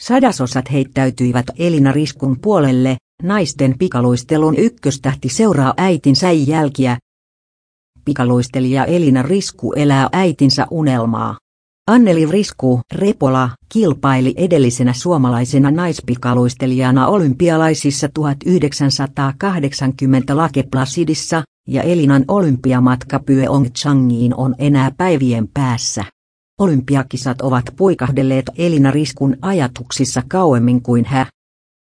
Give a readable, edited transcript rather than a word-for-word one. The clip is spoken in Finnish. Sadasosat heittäytyivät Elina Riskun puolelle, naisten pikaluistelun ykköstähti seuraa äitinsä jälkiä. Pikaluistelija Elina Risku elää äitinsä unelmaa. Anneli Risku Repola kilpaili edellisenä suomalaisena naispikaluistelijana olympialaisissa 1980 Lake Placidissa, ja Elinan olympiamatka Pyeongchangiin on enää päivien päässä. Olympiakisat ovat puikahdelleet Elina Riskun ajatuksissa kauemmin kuin hän.